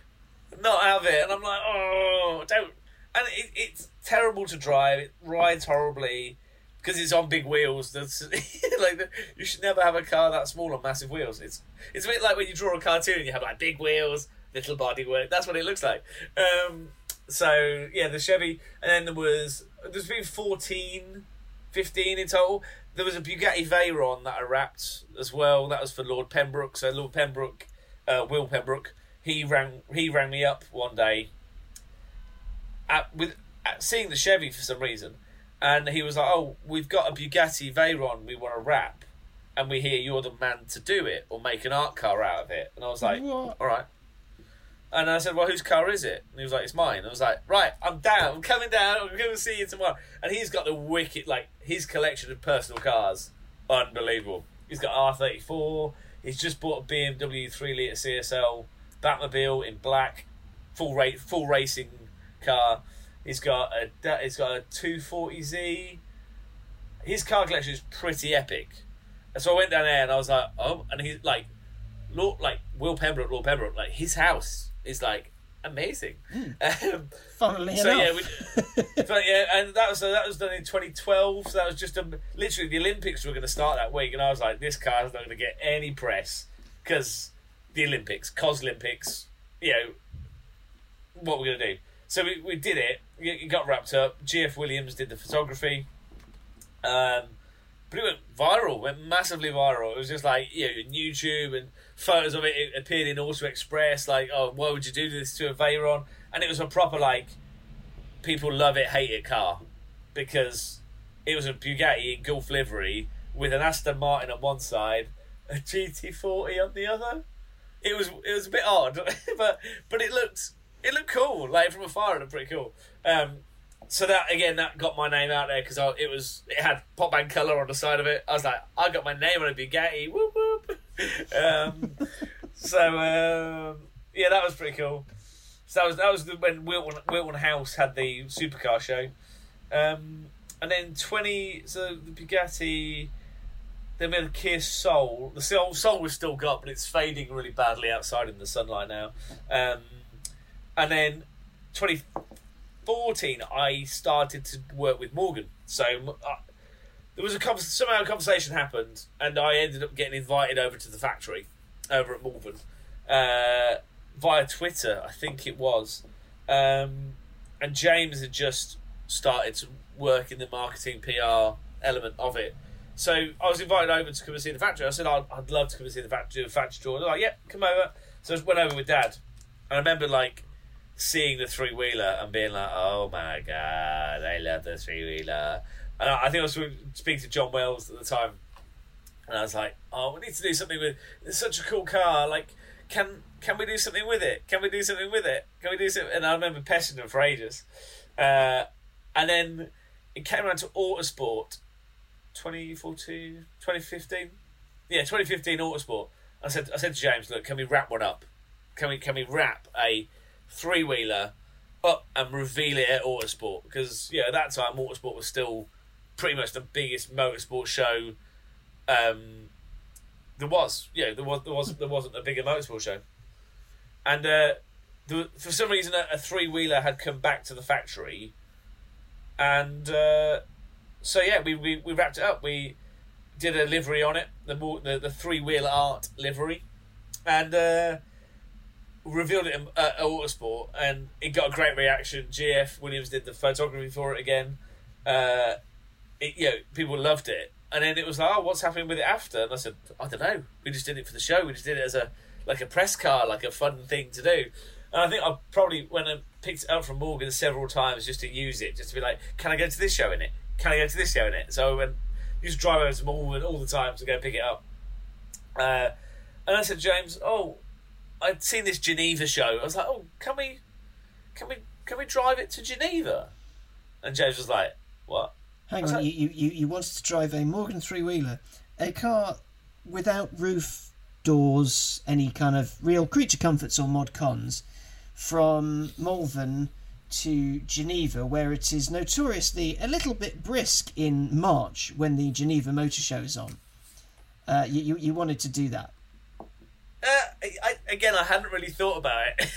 not have it. And I'm like, oh, don't. And it, it's terrible to drive. It rides horribly. Because it's on big wheels, that's like the, you should never have a car that small on massive wheels. It's it's a bit like when you draw a cartoon and you have like big wheels, little bodywork. That's what it looks like. Um, so yeah, the Chevy, and then there was there's been fourteen, fifteen in total. There was a Bugatti Veyron that I wrapped as well. That was for Lord Pembroke. So Lord Pembroke, uh, Will Pembroke, he rang he rang me up one day. At with at seeing the Chevy for some reason. And he was like, oh, we've got a Bugatti Veyron we want to wrap. And we hear you're the man to do it or make an art car out of it. And I was like, what? All right. And I said, well, whose car is it? And he was like, it's mine. And I was like, right, I'm down. I'm coming down. I'm going to see you tomorrow. And he's got the wicked, like, his collection of personal cars. Unbelievable. He's got R thirty-four. He's just bought a B M W three litre C S L Batmobile in black, full rate, full racing car. He's got a he's got a two forty Z. His car collection is pretty epic. And so I went down there and I was like, oh, and he's like, Lord, like Will Pembroke, Lord Pembroke, like his house is like amazing. Mm. Um, Funnily so enough. Yeah, we, so yeah, and that was uh, that was done in twenty twelve. So that was just a, literally the Olympics were going to start that week, and I was like, this car's not going to get any press because the Olympics, Coslympics, you know, what we're going to do. So we, we did it. It got wrapped up. G F Williams did the photography. Um, but it went viral, went massively viral. It was just like, you know, YouTube and photos of it. It appeared in Auto Express, like, oh, why would you do this to a Veyron? And it was a proper, like, people love it, hate it car, because it was a Bugatti in Golf livery with an Aston Martin on one side, a G T forty on the other. It was it was a bit odd, but but it looked it looked cool. Like, from afar, it looked pretty cool. Um, so that again, that got my name out there because it was it had Pop Bang Colour on the side of it. I was like, I got my name on a Bugatti. Whoop whoop. Um, so um, yeah, that was pretty cool. So that was that was the, when Wilton Wilton House had the supercar show, um, and then twenty. So the Bugatti. Then we had a Kia Soul. The Soul, Soul we've still got, but it's fading really badly outside in the sunlight now. Um, and then twenty fourteen, I started to work with Morgan. So uh, there was a com- somehow a conversation happened, and I ended up getting invited over to the factory over at Morgan uh, via Twitter, I think it was. Um, and James had just started to work in the marketing P R element of it. So I was invited over to come and see the factory. I said, I'd, I'd love to come and see the factory, the factory tour. They're like, yep, yeah, come over. So I went over with Dad. And I remember, like, seeing the three-wheeler and being like, oh, my God, I love the three-wheeler. And I, I think I was speaking to John Wells at the time. And I was like, oh, we need to do something with it's such a cool car. Like, can can we do something with it? Can we do something with it? Can we do something? And I remember pestering them for ages. Uh, and then it came around to Autosport. twenty fourteen, twenty fifteen, yeah, twenty fifteen Autosport. I said, I said to James, look, can we wrap one up? Can we, can we wrap a three wheeler up and reveal it at Autosport? Because yeah, at that time Autosport was still pretty much the biggest motorsport show. Um, there was, yeah, there was, there was, there wasn't a bigger motorsport show, and uh, there, for some reason a, a three wheeler had come back to the factory, and. Uh, So yeah, we, we we wrapped it up. We did a livery on it, the more, the, the three wheel art livery, and uh, revealed it at uh, Autosport, and it got a great reaction. G F Williams did the photography for it again. Uh, it, you know, people loved it, and then it was like, oh, what's happening with it after? And I said, I don't know. We just did it for the show. We just did it as a like a press car, like a fun thing to do. And I think I probably went and picked it up from Morgan several times just to use it, just to be like, can I go to this show in it? Can I go to this show in it? So I went, used to drive over to Morgan all the time to go pick it up. Uh, and I said, James, oh, I'd seen this Geneva show. I was like, oh, can we, can we, can we drive it to Geneva? And James was like, what? Hang on, like, you, you, you wanted to drive a Morgan three-wheeler, a car without roof, doors, any kind of real creature comforts or mod cons, from Malvern to Geneva, where it is notoriously a little bit brisk in March when the Geneva Motor Show is on. Uh, you, you you wanted to do that? Uh, I, I, again, I hadn't really thought about it.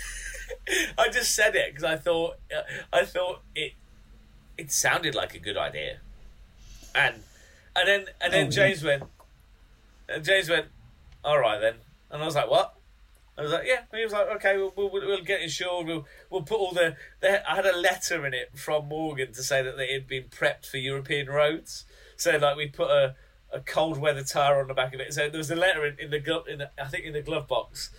I just said it because I thought uh, I thought it it sounded like a good idea, and and then and then oh, James yeah. went, and James went, all right then, and I was like, what? I was like, yeah. He was like, okay, we'll we'll, we'll get insured. We'll we'll put all the, the. I had a letter in it from Morgan to say that they had been prepped for European roads. So like we put a, a cold weather tyre on the back of it. So there was a letter in, in the glove in the, I think in the glove box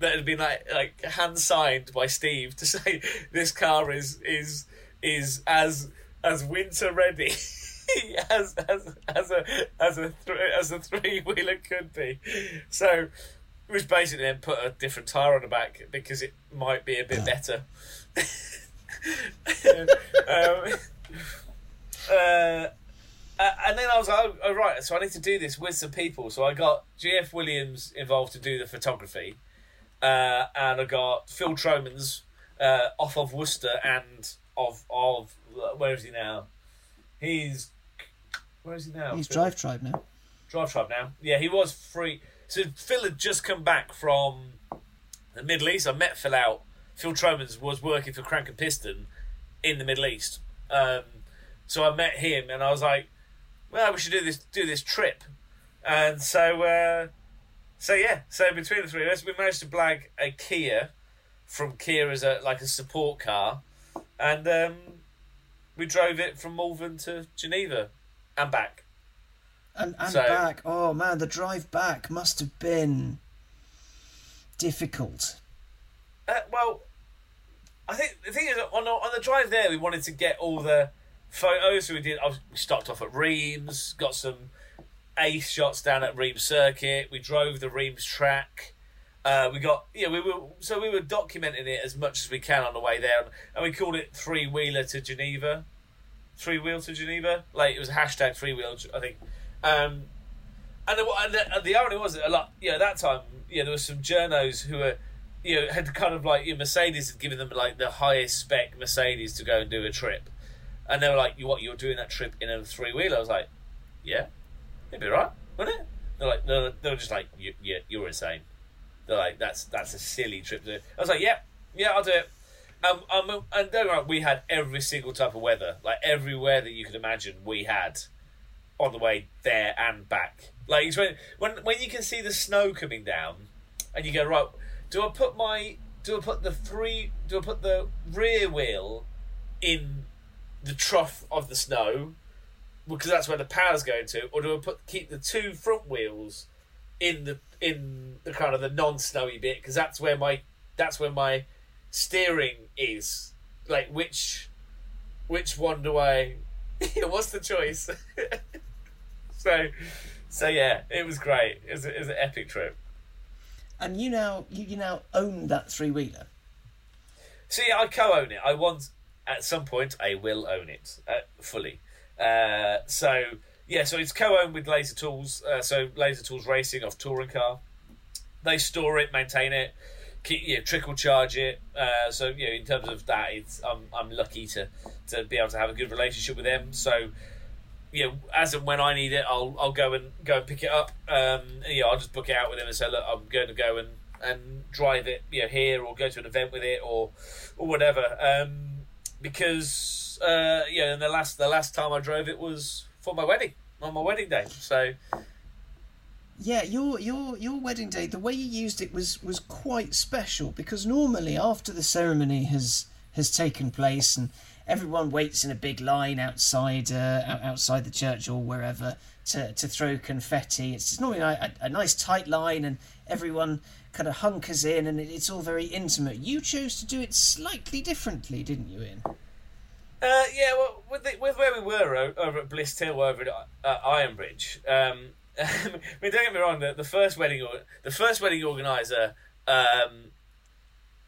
that had been like like hand signed by Steve to say this car is is is as as winter ready. as as as a as a th- as a three wheeler could be. So. Which basically then put a different tyre on the back because it might be a bit better. um, uh, and then I was like, oh, oh, right, so I need to do this with some people. So I got G F Williams involved to do the photography. uh, and I got Phil Troman's uh, off of Worcester and of of where is he now? He's where is he now? He's Phil? Drive Tribe now. Drive Tribe now. Yeah, he was free. So Phil had just come back from the Middle East. I met Phil out. Phil Troman's was working for Crank and Piston in the Middle East. Um, so I met him and I was like, well, we should do this do this trip. And so, uh, so yeah, so between the three of us, we managed to blag a Kia from Kia as a, like a support car. And um, we drove it from Malvern to Geneva and back. And, and so, back. Oh, man, the drive back must have been difficult. Uh, well, I think the thing is, on, on the drive there, we wanted to get all the photos. So we did. We stopped off at Reims, got some ace shots down at Reims Circuit. We drove the Reims track. Uh, we got yeah. We were so we were documenting it as much as we can on the way there, and we called it Three Wheeler to Geneva, Three Wheel to Geneva. Like it was a hashtag Three Wheel, I think. Um, and, the, and, the, and the irony was that a lot. You know, that time, you know, there were some journos who were, you know, had kind of like, you know, Mercedes had given them like the highest spec Mercedes to go and do a trip, and they were like, "You what? You're doing that trip in a three wheeler?" I was like, "Yeah, it'd be right, wouldn't it?" They're like, "No," they were just like, "You, yeah, you're insane." They're like, that's that's a silly trip to do. I was like, yeah, yeah, I'll do it. Um, um, and don't worry, we had every single type of weather, like every weather you could imagine we had on the way there and back. Like it's when, when when you can see the snow coming down and you go, right, do I put my, do I put the three, do I put the rear wheel in the trough of the snow because that's where the power's going to, or do I put keep the two front wheels in the in the kind of the non-snowy bit because that's where my that's where my steering is, like which which one do I what's the choice? so so yeah, it was great. It was, it was an epic trip. And you now you, you now own that three-wheeler. See, I co-own it. I want at some point I will own it uh, fully uh, so Yeah, so it's co-owned with Laser Tools. Uh, so Laser Tools Racing off Touring Car. They store it, maintain it, keep, you know, trickle charge it. Uh, so you know, in terms of that, it's I'm I'm lucky to, to be able to have a good relationship with them. So you know, as and when I need it, I'll I'll go and go and pick it up. Um, and, you know, I'll just book it out with them and say, look, I'm going to go and, and drive it, you know, here or go to an event with it or or whatever. Um, because uh, you know, and the last the last time I drove it was for my wedding. On my wedding day, so yeah, your your your wedding day. The way you used it was was quite special because normally after the ceremony has has taken place and everyone waits in a big line outside uh, outside the church or wherever to to throw confetti. It's normally a, a nice tight line and everyone kind of hunkers in and it's all very intimate. You chose to do it slightly differently, didn't you, Ian? Uh, yeah, well, with, the, with where we were over at Bliss Hill, over at uh, Ironbridge. Um, I mean, don't get me wrong. The, the first wedding, the first wedding organizer, um,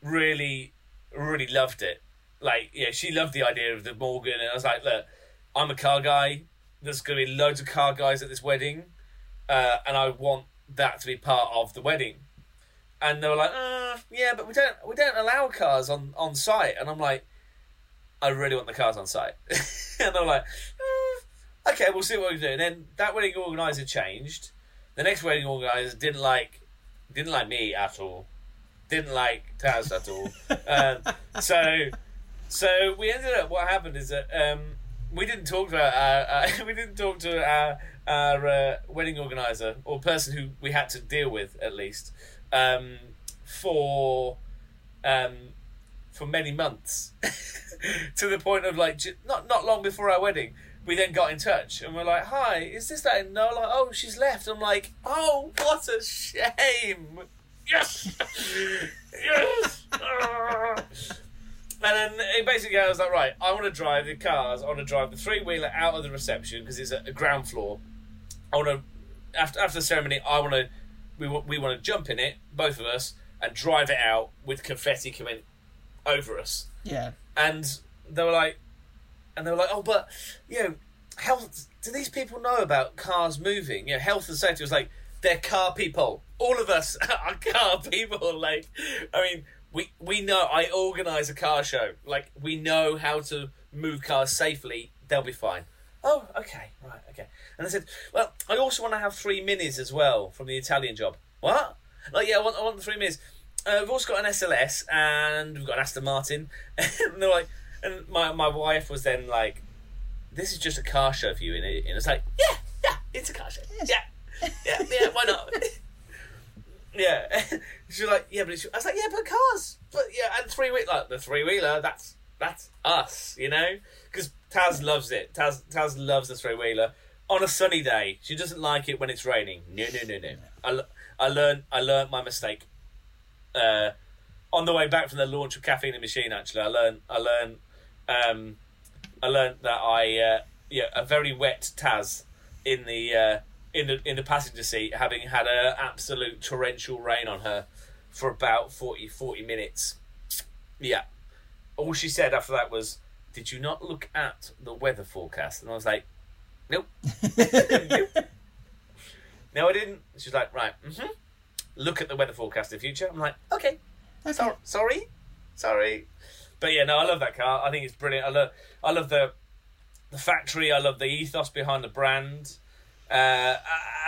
really, really loved it. Like, yeah, she loved the idea of the Morgan, and I was like, look, I'm a car guy. There's going to be loads of car guys at this wedding, uh, and I want that to be part of the wedding. And they were like, uh, yeah, but we don't, we don't allow cars on, on site. And I'm like, I really want the cars on site. And they're like, eh, okay, we'll see what we do. And then that wedding organizer changed. The next wedding organizer didn't like, didn't like me at all. Didn't like Taz at all. um, so, so we ended up. What happened is that um, we didn't talk to our, uh, we didn't talk to our, our uh, wedding organizer or person who we had to deal with at least um, for. Um, for many months to the point of like not not long before our wedding we then got in touch and we're like, hi, is this that? And they're like, oh, she's left. I'm like, oh, what a shame. Yes. Yes. And then basically I was like, right, I want to drive the cars. I want to drive the three wheeler out of the reception because it's a ground floor. I want to after, after the ceremony I want to we, we want to jump in it, both of us, and drive it out with confetti coming over us. Yeah. And they were like, and they were like, oh, but you know, health. Do these people know about cars moving? You know, health and safety was like, They're car people. All of us are car people. Like, I mean, we we know. I organise a car show. Like, we know how to move cars safely. They'll be fine. Oh, okay, right, okay. And I said, well, I also want to have three minis as well from the Italian job. What? Like, yeah, I want, I want the three minis. Uh, we've also got an S L S and we've got an Aston Martin. And they're like, and my my wife was then like, this is just a car show for you, and it, and it's like, yeah, yeah, it's a car show. Yes. Yeah, yeah, yeah. Why not? Yeah. She's like, yeah, but it's, I was like, yeah, but cars, but yeah, and three wheeler, like the three wheeler. That's that's us, you know, because Taz loves it. Taz Taz loves the three wheeler on a sunny day. She doesn't like it when it's raining. No, no, no, no. I I learned I learned my mistake. Uh, on the way back from the launch of Caffeine and Machine, actually, I learned I learned um, I learned that I uh, yeah a very wet Taz in the uh, in the in the passenger seat, having had an absolute torrential rain on her for about forty minutes. Yeah, all she said after that was, "Did you not look at the weather forecast?" And I was like, "Nope, nope. No, I didn't." She's like, "Right, mm-hmm. Look at the weather forecast in the future." I'm like, "Okay." Okay. So, sorry, sorry, but yeah, no, I love that car. I think it's brilliant. I love, I love the, the factory. I love the ethos behind the brand, uh,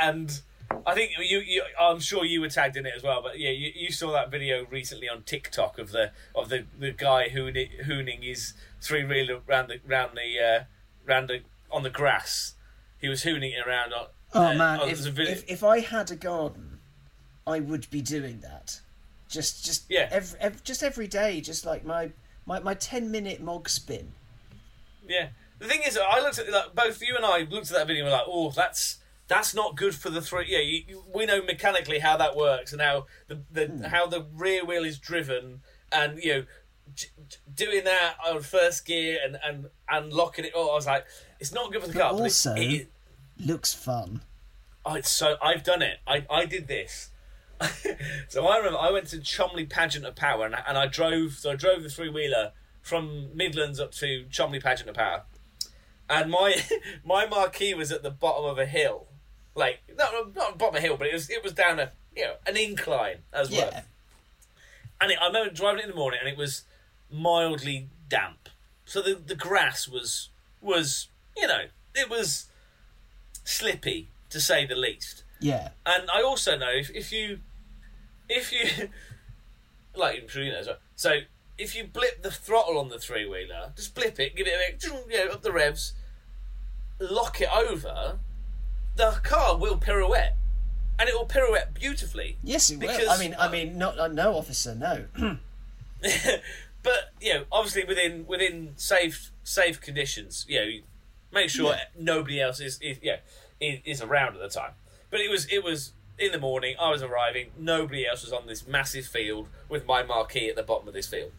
and I think you, you, I'm sure you were tagged in it as well. But yeah, you, you saw that video recently on TikTok of the of the, the guy hooning, hooning his three wheeler round the round the uh, round the on the grass. He was hooning it around. On, oh uh, man! On if, if if I had a garden, I would be doing that. Just, just, yeah. every, every, just every day, just like my, my, my ten minute mog spin. Yeah, the thing is, I looked at like both you and I looked at that video and were like, oh, that's that's not good for the three. Yeah, you, you, we know mechanically how that works and how the, the mm. how the rear wheel is driven, and you know, j- j- doing that on first gear and and and locking it. Oh, I was like, it's not good for the but car. Also, but it, it looks fun. Oh, it's so I've done it. I I did this. So I remember I went to Cholmondeley Pageant of Power, and I, and I drove. So I drove the three wheeler from Midlands up to Cholmondeley Pageant of Power, and my my marquee was at the bottom of a hill, like not not bottom of a hill, but it was it was down a you know an incline as well. Yeah. And it, I remember driving it in the morning, and it was mildly damp, so the the grass was was you know it was slippy to say the least. Yeah, and I also know if, if you, if you, like in Torino as well. So if you blip the throttle on the three wheeler, just blip it, give it a you know, up the revs, lock it over, the car will pirouette, and it will pirouette beautifully. Yes, it because, will. I mean, I mean, not no officer, no. But you know, obviously within within safe safe conditions, you know, make sure yeah. nobody else is is yeah is, is around at the time. But it was it was in the morning. I was arriving. Nobody else was on this massive field with my marquee at the bottom of this field.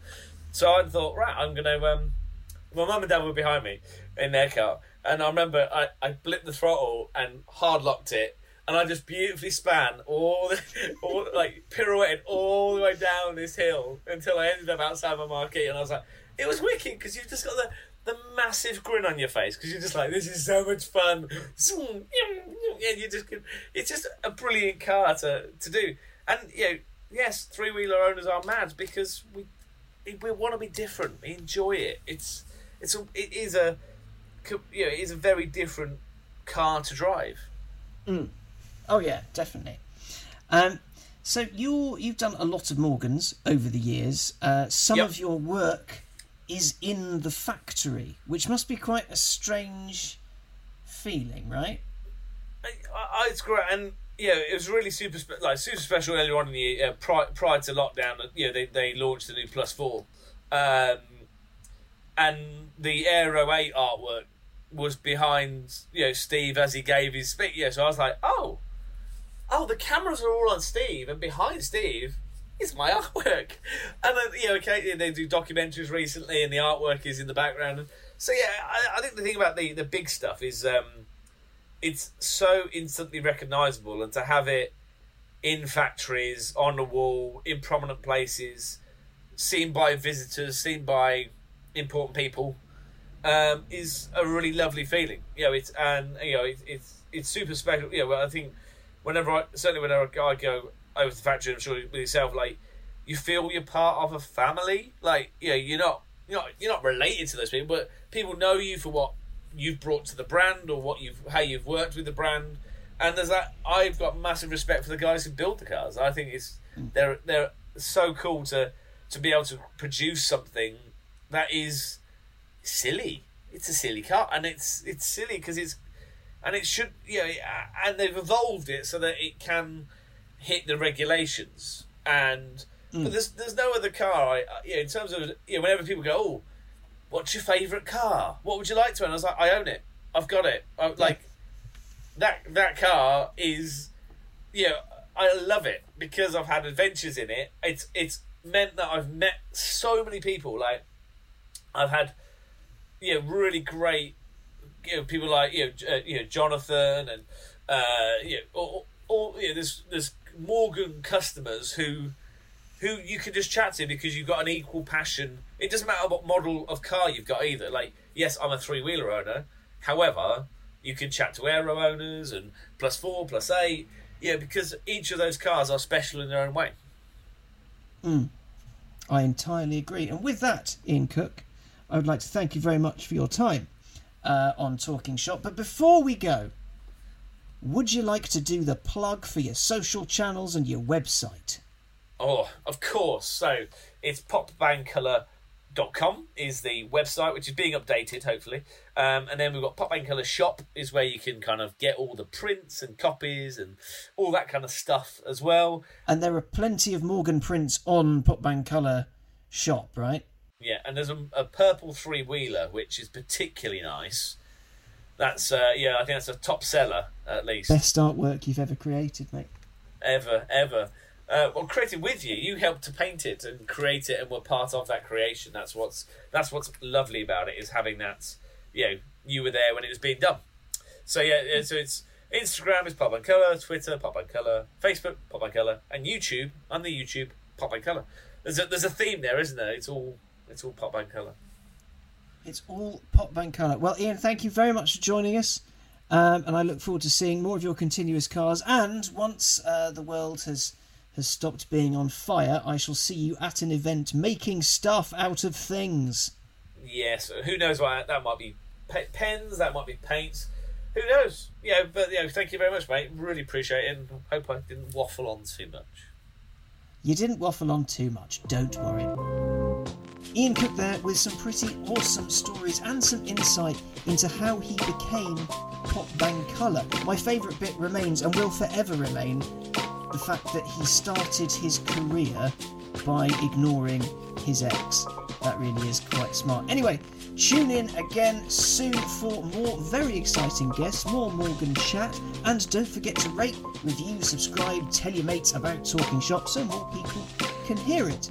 So I thought, right, I'm gonna. Um, my mum and dad were behind me in their car, and I remember I, I blipped the throttle and hard locked it, and I just beautifully span all the, all like pirouetted all the way down this hill until I ended up outside my marquee, and I was like, it was wicked because you've just got the. the massive grin on your face because you're just like, this is so much fun. Yeah, you just it's just a brilliant car to, to do. And you know, yes, three wheeler owners are mad because we we want to be different. We enjoy it. It's it's a, it is a you know it is a very different car to drive. Mm. Oh yeah, definitely. Um, so you you've done a lot of Morgans over the years. Uh, some yep. of your work is in the factory, which must be quite a strange feeling, right? I, I, it's great, and yeah, it was really super, spe- like super special earlier on in the year, uh, prior, prior to lockdown. You know, they they launched the new Plus Four, um, and the Aero Eight artwork was behind you know Steve as he gave his speech. Yeah, so I was like, oh, oh, the cameras are all on Steve, and behind Steve. It's my artwork, and then, you know, okay, they do documentaries recently, and the artwork is in the background. So yeah, I, I think the thing about the, the big stuff is, um, it's so instantly recognisable, and to have it in factories, on the wall, in prominent places, seen by visitors, seen by important people, um, is a really lovely feeling. You know, it's and you know, it, it's it's super special. You know, I think whenever I certainly whenever I go over to the factory, I'm sure with yourself, like, you feel you're part of a family. Like, yeah, you know, you're not you're not you're not related to those people, but people know you for what you've brought to the brand or what you've how you've worked with the brand. And there's that. I've got massive respect for the guys who build the cars. I think it's they're they're so cool to to be able to produce something that is silly. It's a silly car, and it's it's silly because it's and it should you know, and they've evolved it so that it can hit the regulations. And mm. but there's there's no other car. I you know, in terms of you know, whenever people go, oh, what's your favourite car? What would you like to own? I was like, I own it. I've got it. I, like. That that car is, you know, I love it because I've had adventures in it. It's it's meant that I've met so many people. Like, I've had, you know, really great, you know, people like you know, uh, you know Jonathan and uh, you know, all, all you know, there's there's Morgan customers who, who you can just chat to because you've got an equal passion. It doesn't matter what model of car you've got either. Like, yes, I'm a three wheeler owner, however. You can chat to aero owners and plus four, plus eight. Yeah, because each of those cars are special in their own way. Mm. I entirely agree. And with that, Ian Cook, I would like to thank you very much for your time uh, on Talking Shop. But before we go, would you like to do the plug for your social channels and your website? Oh, of course. So it's pop bang colour dot com is the website, which is being updated hopefully, um, and then we've got Pop Bang Colour Shop is where you can kind of get all the prints and copies and all that kind of stuff as well. And there are plenty of Morgan prints on Pop Bang Colour Shop, right? Yeah, and there's a, a purple three wheeler which is particularly nice. That's uh, yeah, I think that's a top seller at least. Best artwork you've ever created, mate. Ever, ever. Uh, well, created with you, you helped to paint it and create it, and were part of that creation. That's what's that's what's lovely about it, is having that, you know, you were there when it was being done. So yeah, so it's Instagram is Pop Bang Colour, Twitter Pop Bang Colour, Facebook Pop Bang Colour, and YouTube on the YouTube Pop Bang Colour. There's a, there's a theme there, isn't there? It's all it's all Pop Bang Colour. It's all Pop Bang Colour. Well, Ian, thank you very much for joining us. Um, and I look forward to seeing more of your continuous cars. And once uh, the world has has stopped being on fire, I shall see you at an event making stuff out of things. Yes, who knows why? That might be pe- pens, that might be paints. Who knows? Yeah, but yeah, thank you very much, mate. Really appreciate it, and hope I didn't waffle on too much. You didn't waffle on too much, don't worry. Ian Cook there with some pretty awesome stories and some insight into how he became Pop Bang Colour. My favourite bit remains, and will forever remain, the fact that he started his career by ignoring his ex. That really is quite smart. Anyway, tune in again soon for more very exciting guests, more Morgan chat, and don't forget to rate, review, subscribe, tell your mates about Talking Shop so more people can hear it.